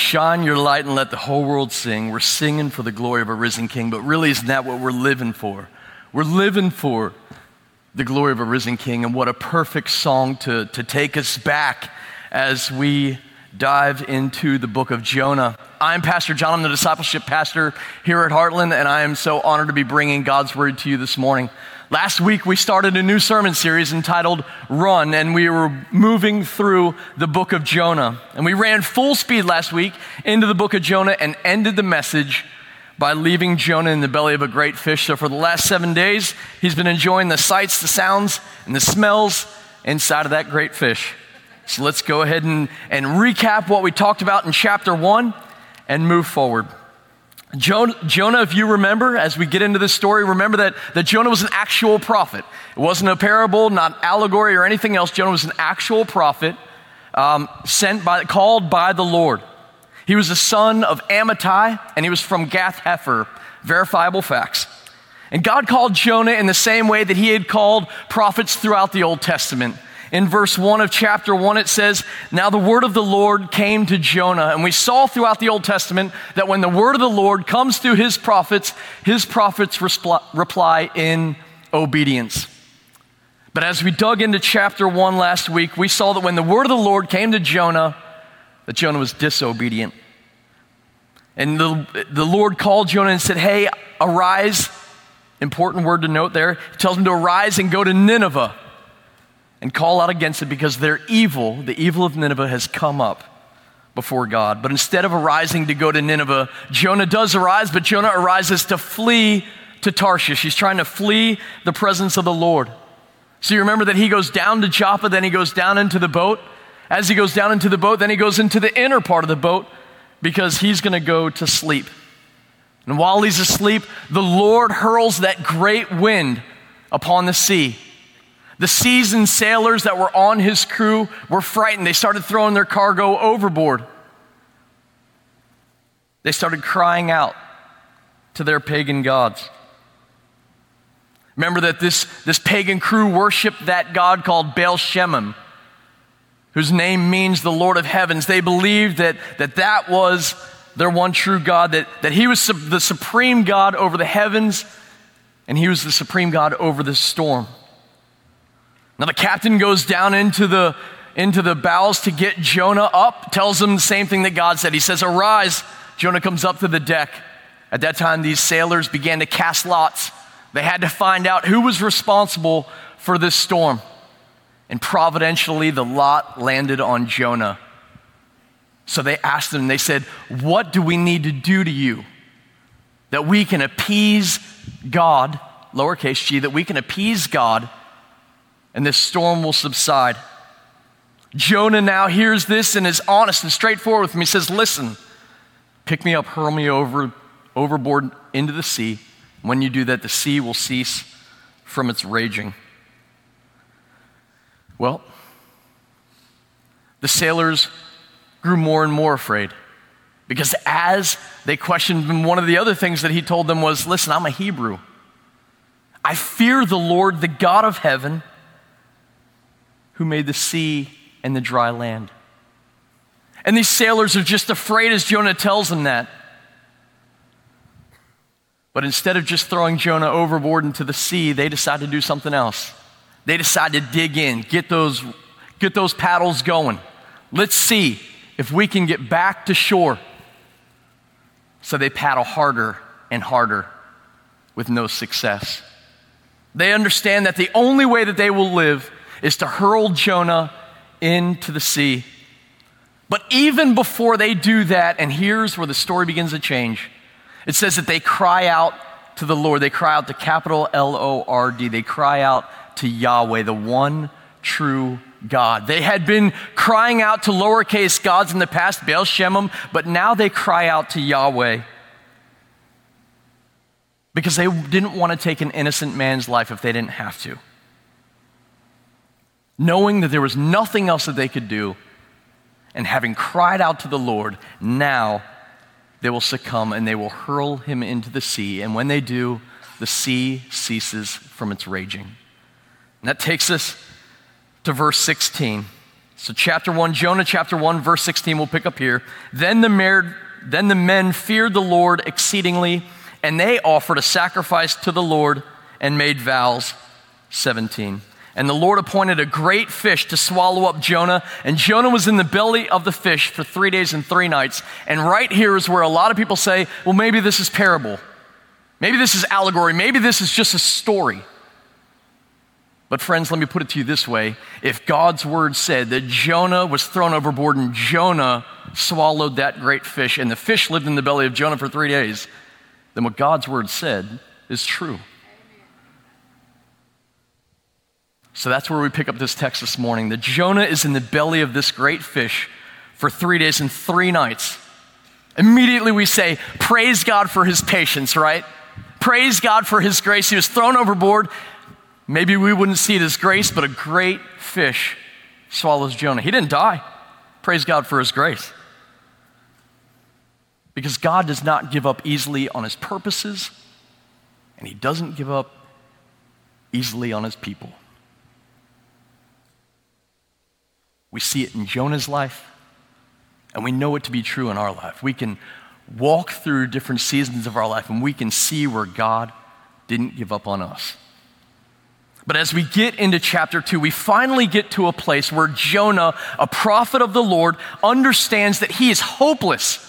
Shine your light and let the whole world sing. We're singing for the glory of a risen king, but really isn't that what we're living for? We're living for the glory of a risen king, and what a perfect song to take us back as we dive into the book of Jonah. I'm Pastor John. I'm the discipleship pastor here at Heartland, and I am so honored to be bringing God's word to you this morning. Last week, we started a new sermon series entitled RUN, and we were moving through the book of Jonah. And we ran full speed last week into the book of Jonah and ended the message by leaving Jonah in the belly of a great fish. So for the last 7 days, he's been enjoying the sights, the sounds, and the smells inside of that great fish. So let's go ahead and recap what we talked about in chapter 1 and move forward. Jonah, if you remember, as we get into this story, remember that Jonah was an actual prophet. It wasn't a parable, not allegory or anything else. Jonah was an actual prophet called by the Lord. He was the son of Amittai, and he was from Gath-hepher, verifiable facts. And God called Jonah in the same way that he had called prophets throughout the Old Testament. In verse 1 of chapter 1, it says, "Now the word of the Lord came to Jonah." And we saw throughout the Old Testament that when the word of the Lord comes through his prophets reply in obedience. But as we dug into chapter 1 last week, we saw that when the word of the Lord came to Jonah, that Jonah was disobedient. And the Lord called Jonah and said, "Hey, arise." Important word to note there. He tells him to arise and go to Nineveh and call out against it because their evil, the evil of Nineveh, has come up before God. But instead of arising to go to Nineveh, Jonah does arise, but Jonah arises to flee to Tarshish. He's trying to flee the presence of the Lord. So you remember that he goes down to Joppa, then he goes down into the boat. As he goes down into the boat, then he goes into the inner part of the boat because he's going to go to sleep. And while he's asleep, the Lord hurls that great wind upon the sea. The seasoned sailors that were on his crew were frightened. They started throwing their cargo overboard. They started crying out to their pagan gods. Remember that this pagan crew worshiped that god called Baal Shemim, whose name means the Lord of Heavens. They believed that was their one true God, that he was the supreme God over the heavens, and he was the supreme God over the storm. Now the captain goes down into the bowels to get Jonah up, tells him the same thing that God said. He says, "Arise." Jonah comes up to the deck. At that time, these sailors began to cast lots. They had to find out who was responsible for this storm. And providentially, the lot landed on Jonah. So they asked him, they said, "What do we need to do to you that we can appease God," lowercase g, "that we can appease God and this storm will subside?" Jonah now hears this and is honest and straightforward with him. He says, "Listen, pick me up, hurl me overboard into the sea. When you do that, the sea will cease from its raging." Well, the sailors grew more and more afraid because as they questioned him, one of the other things that he told them was, "Listen, I'm a Hebrew. I fear the Lord, the God of heaven, who made the sea and the dry land." And these sailors are just afraid as Jonah tells them that. But instead of just throwing Jonah overboard into the sea, they decide to do something else. They decide to dig in, get those paddles going. "Let's see if we can get back to shore." So they paddle harder and harder with no success. They understand that the only way that they will live is to hurl Jonah into the sea. But even before they do that, and here's where the story begins to change, it says that they cry out to the Lord. They cry out to capital Lord. They cry out to Yahweh, the one true God. They had been crying out to lowercase gods in the past, Baal Shemim, but now they cry out to Yahweh because they didn't want to take an innocent man's life if they didn't have to. Knowing that there was nothing else that they could do, and having cried out to the Lord, now they will succumb and they will hurl him into the sea. And when they do, the sea ceases from its raging. And that takes us to verse 16. It So chapter 1, Jonah chapter 1, verse 16, we'll pick up here. Then the men feared the Lord exceedingly, and they offered a sacrifice to the Lord and made vows. 17. And the Lord appointed a great fish to swallow up Jonah, and Jonah was in the belly of the fish for 3 days and 3 nights. And right here is where a lot of people say, well, maybe this is parable. Maybe this is allegory. Maybe this is just a story. But friends, let me put it to you this way. If God's word said that Jonah was thrown overboard and Jonah swallowed that great fish, and the fish lived in the belly of Jonah for 3 days, then what God's word said is true. So that's where we pick up this text this morning, that Jonah is in the belly of this great fish for 3 days and 3 nights. Immediately we say, praise God for his patience, right? Praise God for his grace. He was thrown overboard. Maybe we wouldn't see it as grace, but a great fish swallows Jonah. He didn't die. Praise God for his grace. Because God does not give up easily on his purposes, and he doesn't give up easily on his people. We see it in Jonah's life, and we know it to be true in our life. We can walk through different seasons of our life, and we can see where God didn't give up on us. But as we get into chapter 2, we finally get to a place where Jonah, a prophet of the Lord, understands that he is hopeless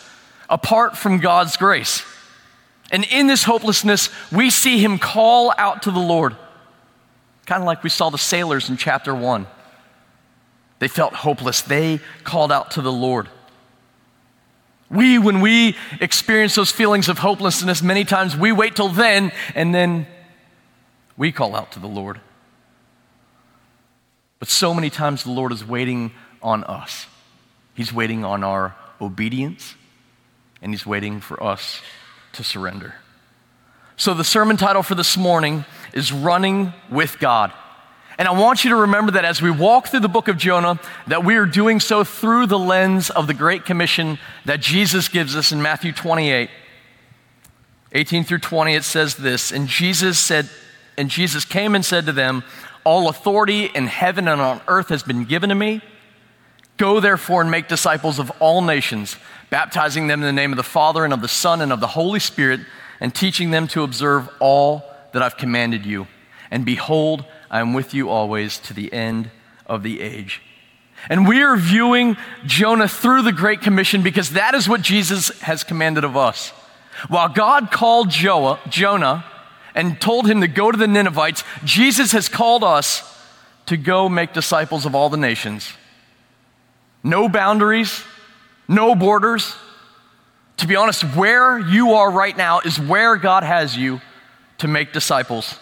apart from God's grace. And in this hopelessness, we see him call out to the Lord, kind of like we saw the sailors in chapter 1. They felt hopeless. They called out to the Lord. When we experience those feelings of hopelessness, many times we wait till then, and then we call out to the Lord. But so many times the Lord is waiting on us. He's waiting on our obedience, and he's waiting for us to surrender. So the sermon title for this morning is Running with God. And I want you to remember that as we walk through the book of Jonah, that we are doing so through the lens of the Great Commission that Jesus gives us in Matthew 28, 18 through 20, it says this, and Jesus came and said to them, all authority in heaven and on earth has been given to me. Go therefore and make disciples of all nations, baptizing them in the name of the Father and of the Son and of the Holy Spirit, and teaching them to observe all that I've commanded you. And behold, I am with you always to the end of the age. And we are viewing Jonah through the Great Commission because that is what Jesus has commanded of us. While God called Jonah and told him to go to the Ninevites, Jesus has called us to go make disciples of all the nations. No boundaries, no borders. To be honest, where you are right now is where God has you to make disciples.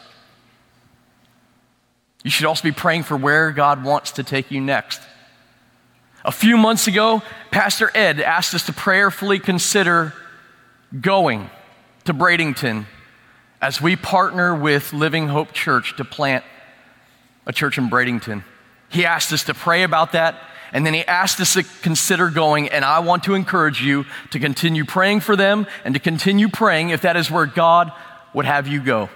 You should also be praying for where God wants to take you next. A few months ago, Pastor Ed asked us to prayerfully consider going to Bradenton as we partner with Living Hope Church to plant a church in Bradenton. He asked us to pray about that, and then he asked us to consider going, and I want to encourage you to continue praying for them and to continue praying if that is where God would have you go.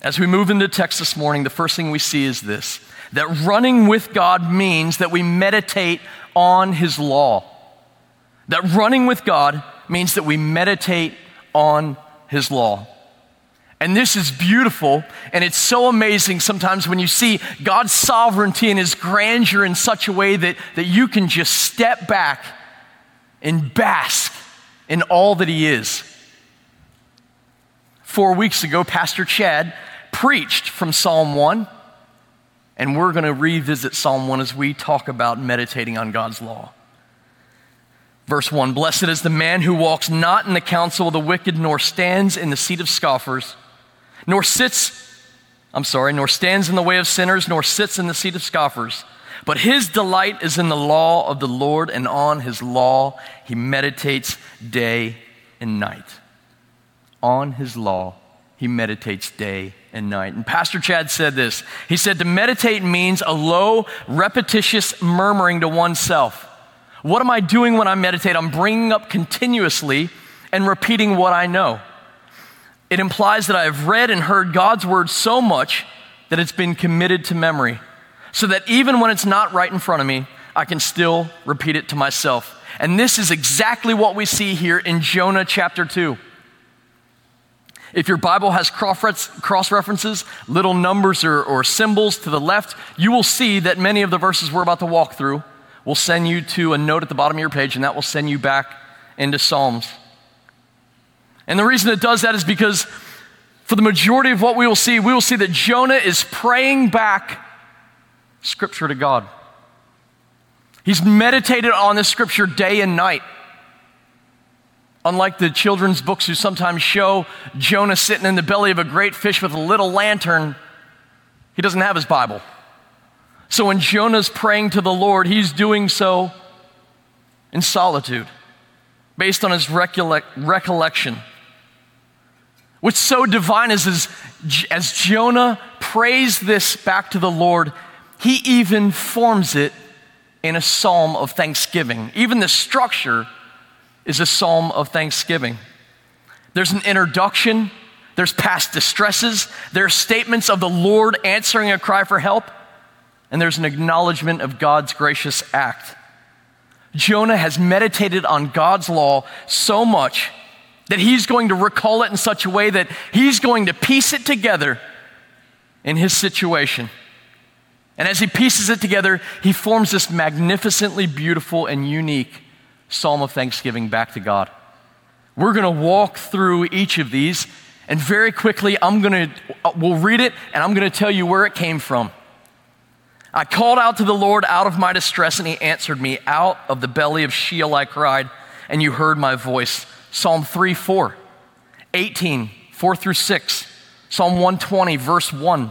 As we move into text this morning, the first thing we see is this, that running with God means that we meditate on his law. That running with God means that we meditate on his law. And this is beautiful, and it's so amazing sometimes when you see God's sovereignty and his grandeur in such a way that you can just step back and bask in all that he is. 4 weeks ago, Pastor Chad preached from Psalm 1, and we're going to revisit Psalm 1 as we talk about meditating on God's law. Verse 1, blessed is the man who walks not in the counsel of the wicked, nor stands in the seat of scoffers, nor stands in the way of sinners, nor sits in the seat of scoffers. But his delight is in the law of the Lord, and on his law he meditates day and night. On his law, he meditates day and night. And Pastor Chad said this. He said, to meditate means a low, repetitious murmuring to oneself. What am I doing when I meditate? I'm bringing up continuously and repeating what I know. It implies that I have read and heard God's word so much that it's been committed to memory. so that even when it's not right in front of me, I can still repeat it to myself. And this is exactly what we see here in Jonah chapter 2. If your Bible has cross-references, little numbers or symbols to the left, you will see that many of the verses we're about to walk through will send you to a note at the bottom of your page, and that will send you back into Psalms. And the reason it does that is because for the majority of what we will see that Jonah is praying back Scripture to God. He's meditated on this Scripture day and night. Unlike the children's books who sometimes show Jonah sitting in the belly of a great fish with a little lantern, he doesn't have his Bible. So when Jonah's praying to the Lord, he's doing so in solitude, based on his recollection. What's so divine is as Jonah prays this back to the Lord, he even forms it in a psalm of thanksgiving. Even the structure is a psalm of thanksgiving. There's an introduction, there's past distresses, there's statements of the Lord answering a cry for help, and there's an acknowledgement of God's gracious act. Jonah has meditated on God's law so much that he's going to recall it in such a way that he's going to piece it together in his situation. And as he pieces it together, he forms this magnificently beautiful and unique psalm of thanksgiving back to God. We're going to walk through each of these, and very quickly we'll read it, and I'm going to tell you where it came from. I called out to the Lord out of my distress, and he answered me. Out of the belly of Sheol I cried, and you heard my voice. Psalm 3, 4, 18, 4 through 6, Psalm 120, verse 1.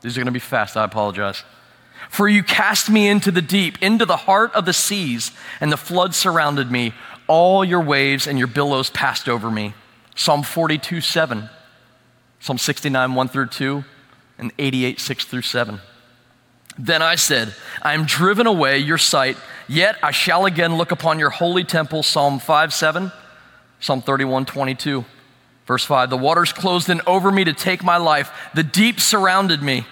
These are going to be fast, I apologize. For you cast me into the deep, into the heart of the seas, and the flood surrounded me. All your waves and your billows passed over me. Psalm 42, 7, Psalm 69, 1 through 2, and 88, 6 through 7. Then I said, I am driven away your sight, yet I shall again look upon your holy temple. Psalm 5, 7, Psalm 31, 22. Verse 5, the waters closed in over me to take my life. The deep surrounded me.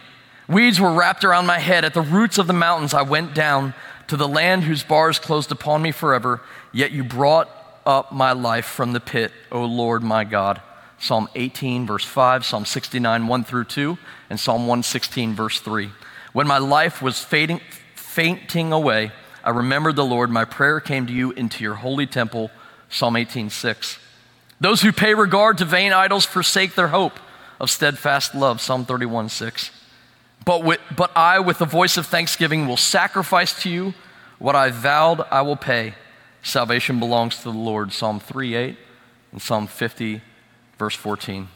Weeds were wrapped around my head. At the roots of the mountains I went down to the land whose bars closed upon me forever. Yet you brought up my life from the pit, O Lord my God. Psalm 18, verse 5, Psalm 69, 1 through 2, and Psalm 116, verse 3. When my life was fainting away, I remembered the Lord. My prayer came to you into your holy temple. Psalm 18, 6. Those who pay regard to vain idols forsake their hope of steadfast love. Psalm 31, 6. But I, with the voice of thanksgiving, will sacrifice to you what I vowed I will pay. Salvation belongs to the Lord. Psalm 3, 8 and Psalm 50, verse 14.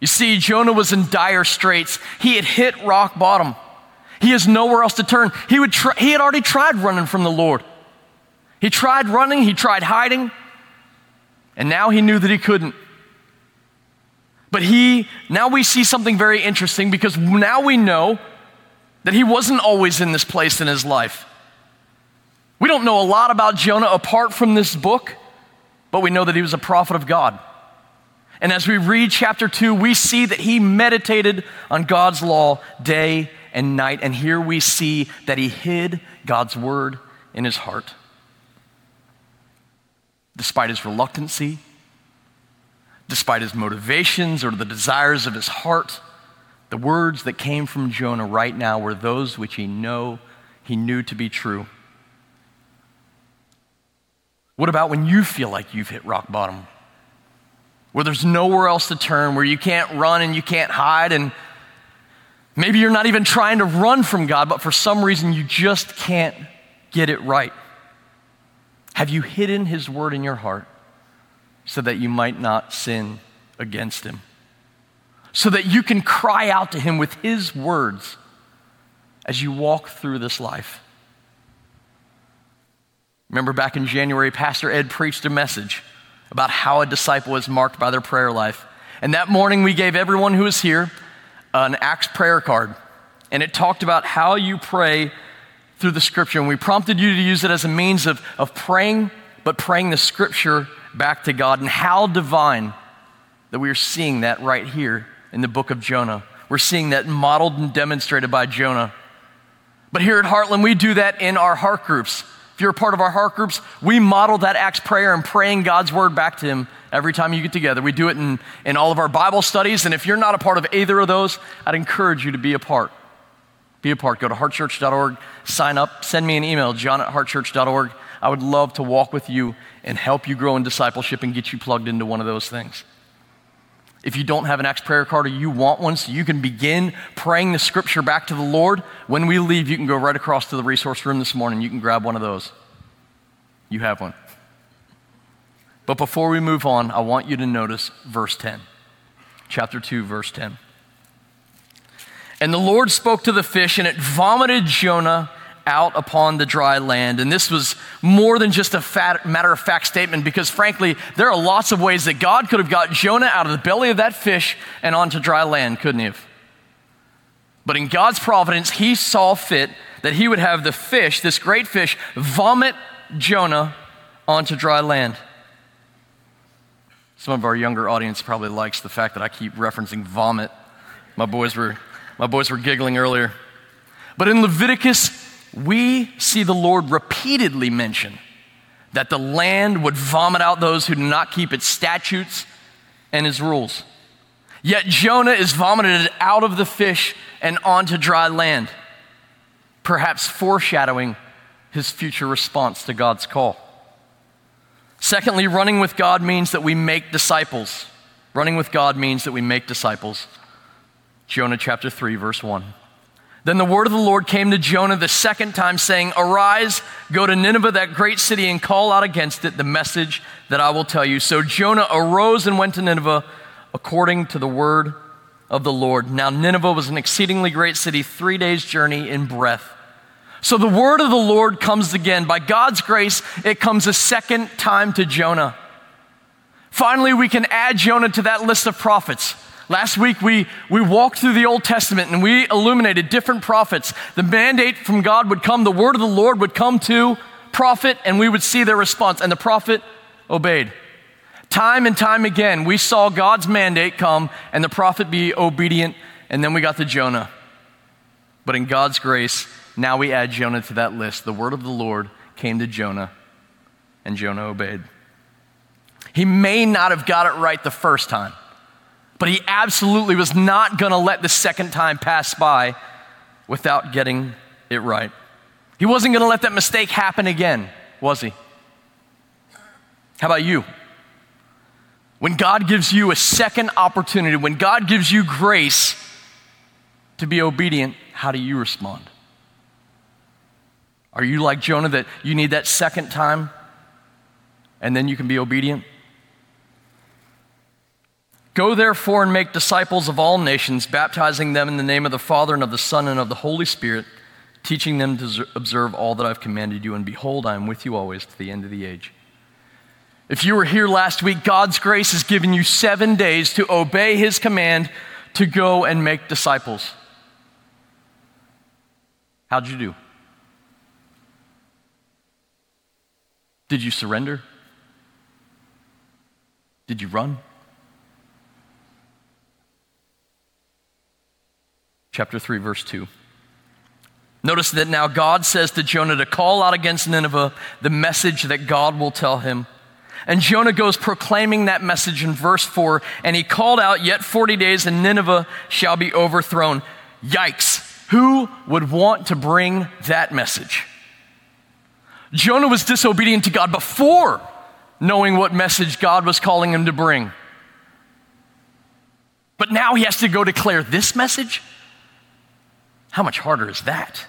You see, Jonah was in dire straits. He had hit rock bottom. He has nowhere else to turn. He had already tried running from the Lord. He tried running. He tried hiding. And now he knew that he couldn't. But now we see something very interesting, because now we know that he wasn't always in this place in his life. We don't know a lot about Jonah apart from this book, but we know that he was a prophet of God. And as we read chapter 2, we see that he meditated on God's law day and night. And here we see that he hid God's word in his heart. Despite his reluctancy, despite his motivations or the desires of his heart, the words that came from Jonah right now were those which he knew to be true. What about when you feel like you've hit rock bottom, where there's nowhere else to turn, where you can't run and you can't hide, and maybe you're not even trying to run from God, but for some reason you just can't get it right? Have you hidden his word in your heart so that you might not sin against him? So that you can cry out to him with his words as you walk through this life. Remember back in January, Pastor Ed preached a message about how a disciple is marked by their prayer life. And that morning we gave everyone who was here an Acts prayer card. And it talked about how you pray through the Scripture, and we prompted you to use it as a means of praying, but praying the Scripture back to God. And how divine that we are seeing that right here in the book of Jonah. We're seeing that modeled and demonstrated by Jonah But here at Heartland, we do that in our heart groups. If you're a part of our heart groups, we model that Acts prayer and praying God's word back to him every time you get together. We do it in all of our Bible studies. And if you're not a part of either of those, I'd encourage you to be a part. Be a part. Go to heartchurch.org, sign up, send me an email, john@heartchurch.org. I would love to walk with you and help you grow in discipleship and get you plugged into one of those things. If you don't have an Acts prayer card or you want one so you can begin praying the scripture back to the Lord, when we leave, you can go right across to the resource room this morning. You can grab one of those. You have one. But before we move on, I want you to notice verse 10, chapter 2, verse 10. And the Lord spoke to the fish, and it vomited Jonah out upon the dry land. And this was more than just a matter-of-fact statement, because frankly, there are lots of ways that God could have got Jonah out of the belly of that fish and onto dry land, couldn't he have? But in God's providence, he saw fit that he would have the fish, this great fish, vomit Jonah onto dry land. Some of our younger audience probably likes the fact that I keep referencing vomit. My boys were giggling earlier. But in Leviticus, we see the Lord repeatedly mention that the land would vomit out those who do not keep its statutes and his rules. Yet Jonah is vomited out of the fish and onto dry land, perhaps foreshadowing his future response to God's call. Secondly, running with God means that we make disciples. Running with God means that we make disciples. Jonah chapter 3, verse 1. Then the word of the Lord came to Jonah the second time, saying, "Arise, go to Nineveh, that great city, and call out against it the message that I will tell you." So Jonah arose and went to Nineveh according to the word of the Lord. Now Nineveh was an exceedingly great city, 3 days' journey in breadth. So the word of the Lord comes again. By God's grace, it comes a second time to Jonah. Finally, we can add Jonah to that list of prophets. Last week, we walked through the Old Testament and we illuminated different prophets. The mandate from God would come, the word of the Lord would come to prophet, and we would see their response, and the prophet obeyed. Time and time again, we saw God's mandate come and the prophet be obedient, and then we got to Jonah. But in God's grace, now we add Jonah to that list. The word of the Lord came to Jonah, and Jonah obeyed. He may not have got it right the first time, but he absolutely was not going to let the second time pass by without getting it right. He wasn't going to let that mistake happen again, was he? How about you? When God gives you a second opportunity, when God gives you grace to be obedient, how do you respond? Are you like Jonah, that you need that second time and then you can be obedient? Go therefore and make disciples of all nations, baptizing them in the name of the Father and of the Son and of the Holy Spirit, teaching them to observe all that I've commanded you, and behold, I am with you always to the end of the age. If you were here last week, God's grace has given you 7 days to obey his command to go and make disciples. How'd you do? Did you surrender? Did you run? Chapter 3, verse 2. Notice that now God says to Jonah to call out against Nineveh the message that God will tell him. And Jonah goes proclaiming that message in verse 4, and he called out, "Yet 40 days and Nineveh shall be overthrown." Yikes! Who would want to bring that message? Jonah was disobedient to God before knowing what message God was calling him to bring. But now he has to go declare this message? How much harder is that?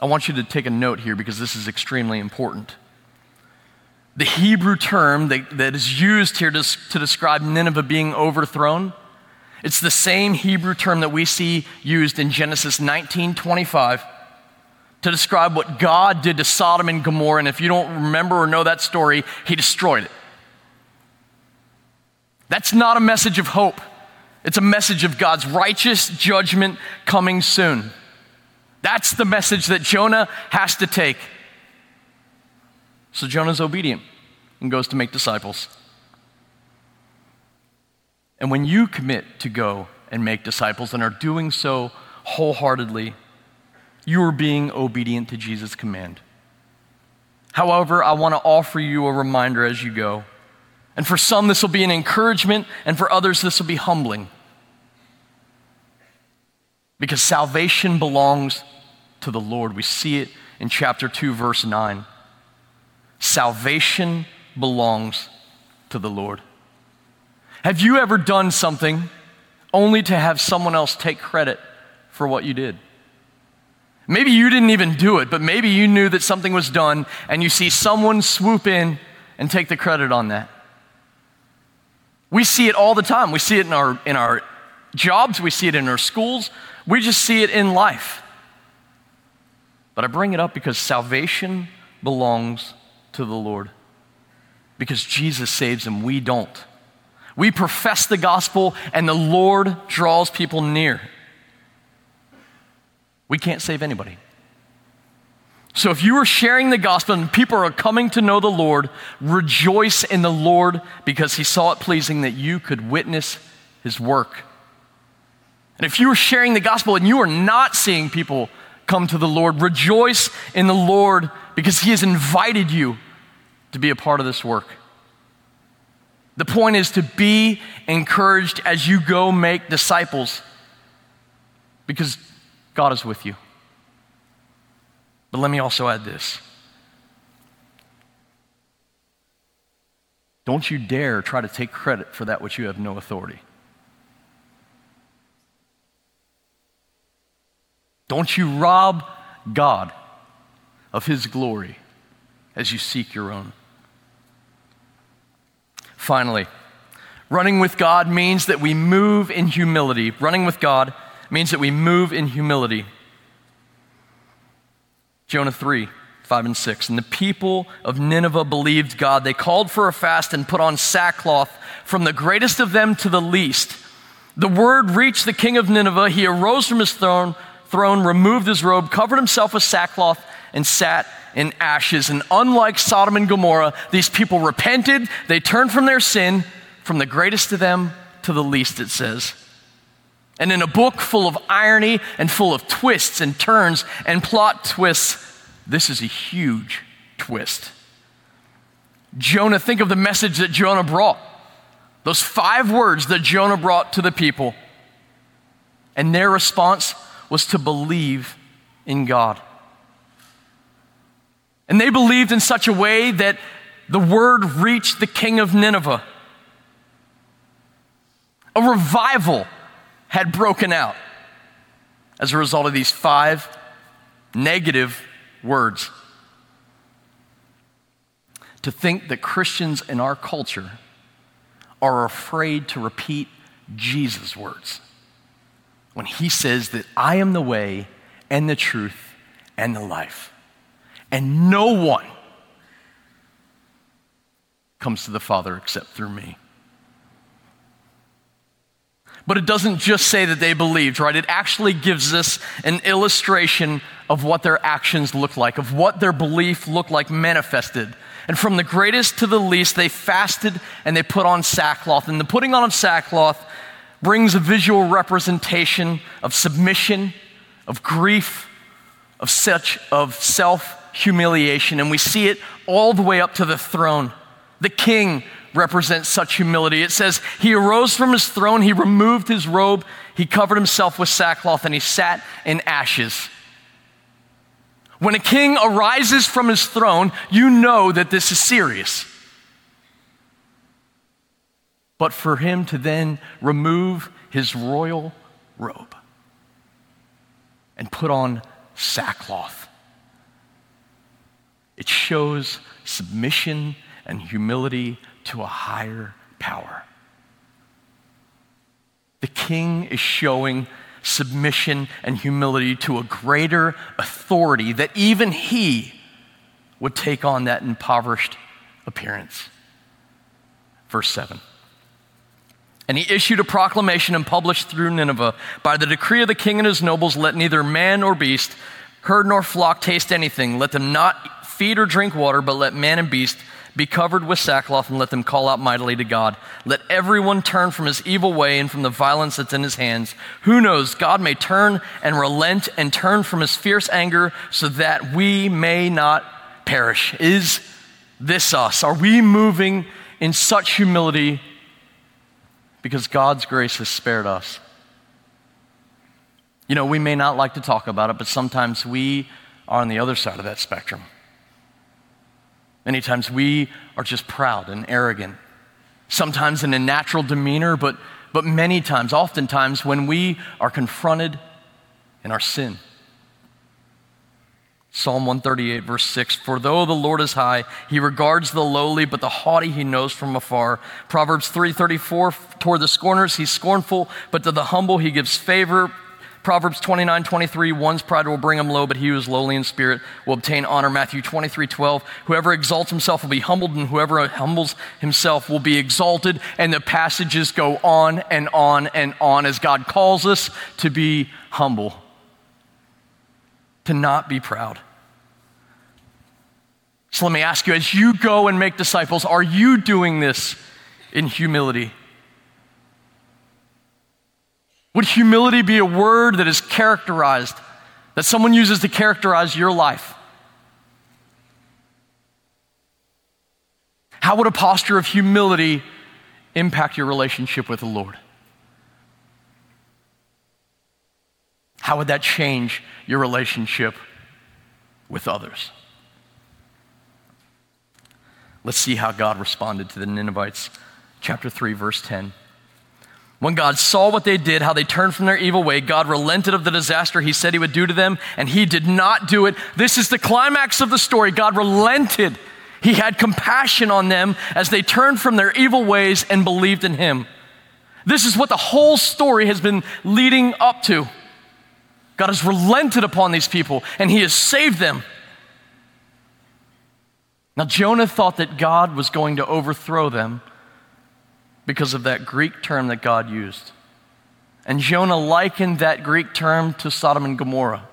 I want you to take a note here because this is extremely important. The Hebrew term that is used here to describe Nineveh being overthrown, it's the same Hebrew term that we see used in Genesis 19:25 to describe what God did to Sodom and Gomorrah. And if you don't remember or know that story, he destroyed it. That's not a message of hope. It's a message of God's righteous judgment coming soon. That's the message that Jonah has to take. So Jonah's obedient and goes to make disciples. And when you commit to go and make disciples and are doing so wholeheartedly, you are being obedient to Jesus' command. However, I want to offer you a reminder as you go. And for some, this will be an encouragement, and for others, this will be humbling. Because salvation belongs to the Lord. We see it in chapter 2, verse 9. Salvation belongs to the Lord. Have you ever done something only to have someone else take credit for what you did? Maybe you didn't even do it, but maybe you knew that something was done and you see someone swoop in and take the credit on that. We see it all the time. We see it in our jobs. We see it in our schools. We just see it in life. But I bring it up because salvation belongs to the Lord. Because Jesus saves and we don't. We profess the gospel and the Lord draws people near. We can't save anybody. So if you are sharing the gospel and people are coming to know the Lord, rejoice in the Lord because he saw it pleasing that you could witness his work. And if you are sharing the gospel and you are not seeing people come to the Lord, rejoice in the Lord because he has invited you to be a part of this work. The point is to be encouraged as you go make disciples because God is with you. But let me also add this. Don't you dare try to take credit for that which you have no authority. Don't you rob God of his glory as you seek your own. Finally, running with God means that we move in humility. Running with God means that we move in humility. Jonah 3, 5 and 6. And the people of Nineveh believed God. They called for a fast and put on sackcloth from the greatest of them to the least. The word reached the king of Nineveh. He arose from his throne, removed his robe, covered himself with sackcloth, and sat in ashes. And unlike Sodom and Gomorrah, these people repented. They turned from their sin, from the greatest of them to the least, it says. And in a book full of irony and full of twists and turns and plot twists, this is a huge twist. Jonah, think of the message that Jonah brought. Those 5 words that Jonah brought to the people. And their response was to believe in God. And they believed in such a way that the word reached the king of Nineveh. A revival had broken out as a result of these 5 negative words. To think that Christians in our culture are afraid to repeat Jesus' words when he says that I am the way and the truth and the life. And no one comes to the Father except through me. But it doesn't just say that they believed, right? It actually gives us an illustration of what their actions looked like, of what their belief looked like manifested. And from the greatest to the least, they fasted and they put on sackcloth. And the putting on of sackcloth brings a visual representation of submission, of grief, of self-humiliation, and we see it all the way up to the throne. The king represents such humility. It says, he arose from his throne, he removed his robe, he covered himself with sackcloth, and he sat in ashes. When a king arises from his throne, you know that this is serious. But for him to then remove his royal robe and put on sackcloth. It shows submission and humility to a higher power. The king is showing submission and humility to a greater authority that even he would take on that impoverished appearance. Verse 7. And he issued a proclamation and published through Nineveh, by the decree of the king and his nobles, let neither man nor beast, herd nor flock taste anything. Let them not feed or drink water, but let man and beast Be covered with sackcloth and let them call out mightily to God. Let everyone turn from his evil way and from the violence that's in his hands. Who knows? God may turn and relent and turn from his fierce anger so that we may not perish. Is this us? Are we moving in such humility because God's grace has spared us? You know, we may not like to talk about it, but sometimes we are on the other side of that spectrum. Many times we are just proud and arrogant, sometimes in a natural demeanor, but many times, oftentimes, when we are confronted in our sin. Psalm 138, verse 6, for though the Lord is high, he regards the lowly, but the haughty he knows from afar. Proverbs 3:34, toward the scorners he's scornful, but to the humble he gives favor. Proverbs 29:23, one's pride will bring him low, but he who is lowly in spirit will obtain honor. Matthew 23:12, whoever exalts himself will be humbled, and whoever humbles himself will be exalted. And the passages go on and on and on as God calls us to be humble, to not be proud. So let me ask you, as you go and make disciples, are you doing this in humility? Would humility be a word that is characterized, that someone uses to characterize your life? How would a posture of humility impact your relationship with the Lord? How would that change your relationship with others? Let's see how God responded to the Ninevites. Chapter 3, verse 10. When God saw what they did, how they turned from their evil way, God relented of the disaster he said he would do to them, and he did not do it. This is the climax of the story. God relented. He had compassion on them as they turned from their evil ways and believed in him. This is what the whole story has been leading up to. God has relented upon these people, and he has saved them. Now, Jonah thought that God was going to overthrow them because of that Greek term that God used. And Jonah likened that Greek term to Sodom and Gomorrah.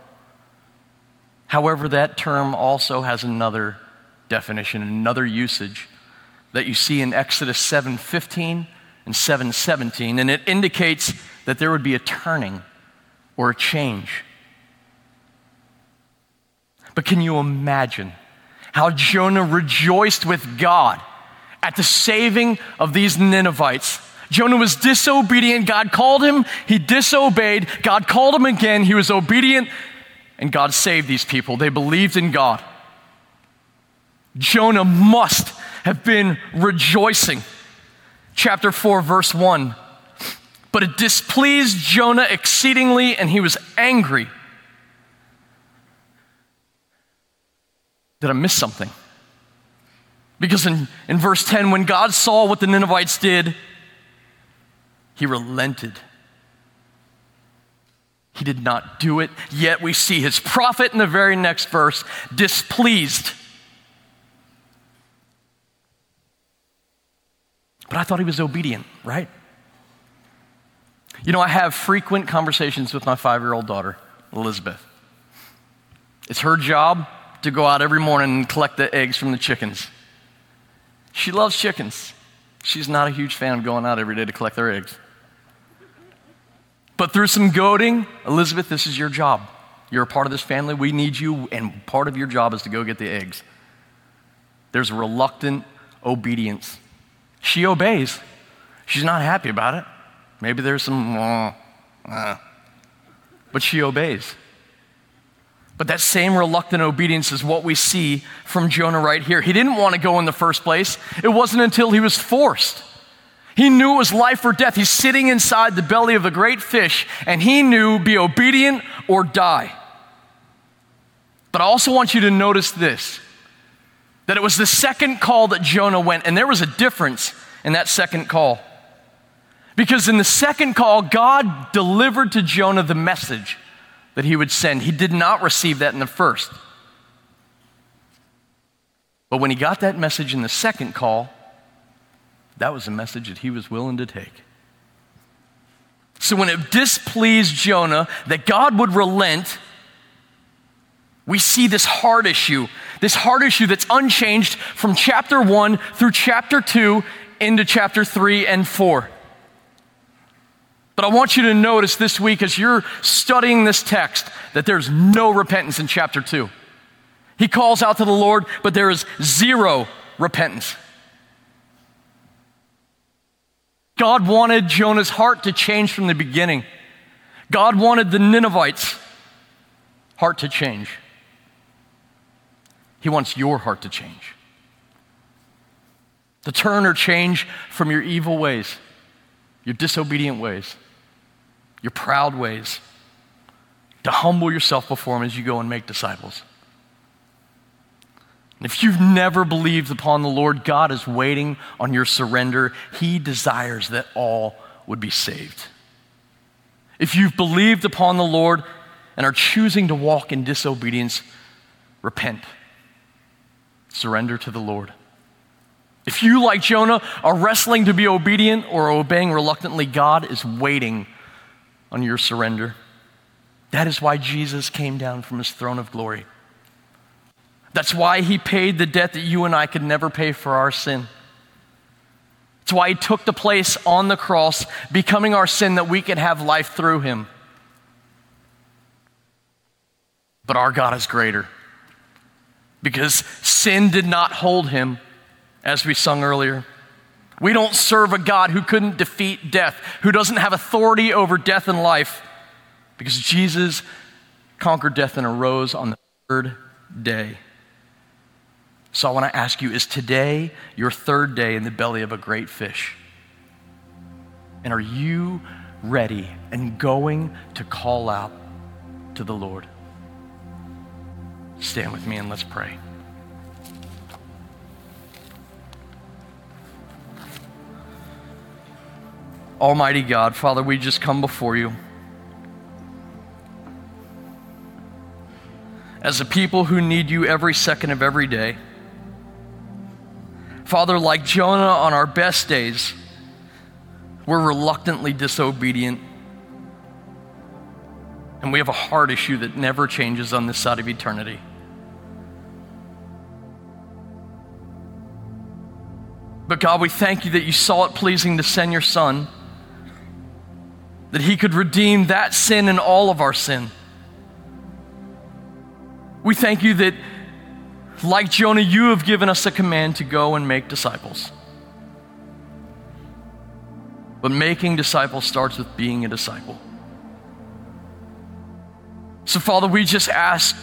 However, that term also has another definition, another usage that you see in Exodus 7:15 and 7:17, and it indicates that there would be a turning or a change. But can you imagine how Jonah rejoiced with God at the saving of these Ninevites? Jonah was disobedient. God called him. He disobeyed. God called him again. He was obedient, and God saved these people. They believed in God. Jonah must have been rejoicing. Chapter 4, verse 1. But it displeased Jonah exceedingly, and he was angry. Did I miss something? Because in verse 10, when God saw what the Ninevites did, he relented. He did not do it, yet we see his prophet in the very next verse, displeased. But I thought he was obedient, right? You know, I have frequent conversations with my 5-year-old daughter, Elizabeth. It's her job to go out every morning and collect the eggs from the chickens. She loves chickens. She's not a huge fan of going out every day to collect their eggs. But through some goading, Elizabeth, this is your job. You're a part of this family. We need you, and part of your job is to go get the eggs. There's reluctant obedience. She obeys. She's not happy about it. Maybe there's some, but she obeys. But that same reluctant obedience is what we see from Jonah right here. He didn't want to go in the first place. It wasn't until he was forced. He knew it was life or death. He's sitting inside the belly of a great fish, and he knew, be obedient or die. But I also want you to notice this, that it was the second call that Jonah went, and there was a difference in that second call. Because in the second call, God delivered to Jonah the message that he would send. He did not receive that in the first. But when he got that message in the second call, that was a message that he was willing to take. So when it displeased Jonah that God would relent, we see this heart issue that's unchanged from chapter 1 through chapter 2 into chapter 3 and 4. But I want you to notice this week as you're studying this text that there's no repentance in chapter 2. He calls out to the Lord, but there is zero repentance. God wanted Jonah's heart to change from the beginning. God wanted the Ninevites' heart to change. He wants your heart to change. To turn or change from your evil ways, your disobedient ways, your proud ways, to humble yourself before him as you go and make disciples. If you've never believed upon the Lord, God is waiting on your surrender. He desires that all would be saved. If you've believed upon the Lord and are choosing to walk in disobedience, repent. Surrender to the Lord. If you, like Jonah, are wrestling to be obedient or obeying reluctantly, God is waiting on your surrender. That is why Jesus came down from his throne of glory. That's why he paid the debt that you and I could never pay for our sin. It's why he took the place on the cross, becoming our sin that we could have life through him. But our God is greater because sin did not hold him, as we sung earlier. We don't serve a God who couldn't defeat death, who doesn't have authority over death and life, because Jesus conquered death and arose on the third day. So I want to ask you, is today your third day in the belly of a great fish? And are you ready and going to call out to the Lord? Stand with me and let's pray. Almighty God, Father, we just come before you as a people who need you every second of every day. Father, like Jonah on our best days, we're reluctantly disobedient. And we have a heart issue that never changes on this side of eternity. But God, we thank you that you saw it pleasing to send your Son, that he could redeem that sin and all of our sin. We thank you that, like Jonah, you have given us a command to go and make disciples. But making disciples starts with being a disciple. So, Father, we just ask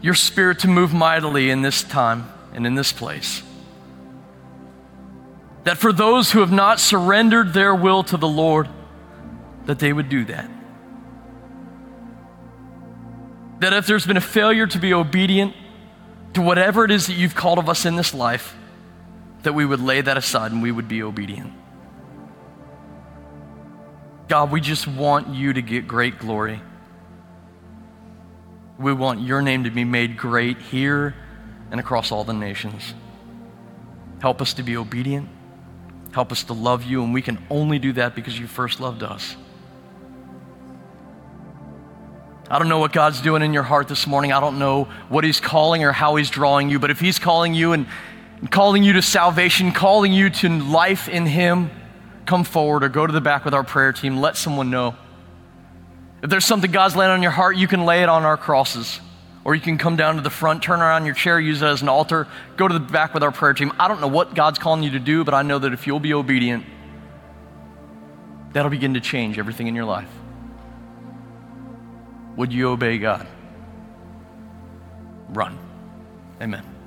your Spirit to move mightily in this time and in this place. That for those who have not surrendered their will to the Lord, that they would do that. That if there's been a failure to be obedient to whatever it is that you've called of us in this life, that we would lay that aside and we would be obedient. God, we just want you to get great glory. We want your name to be made great here and across all the nations. Help us to be obedient. Help us to love you, and we can only do that because you first loved us. I don't know what God's doing in your heart this morning. I don't know what he's calling or how he's drawing you, but if he's calling you and calling you to salvation, calling you to life in him, come forward or go to the back with our prayer team. Let someone know. If there's something God's laying on your heart, you can lay it on our crosses, or you can come down to the front, turn around your chair, use it as an altar, go to the back with our prayer team. I don't know what God's calling you to do, but I know that if you'll be obedient, that'll begin to change everything in your life. Would you obey God? Run. Amen.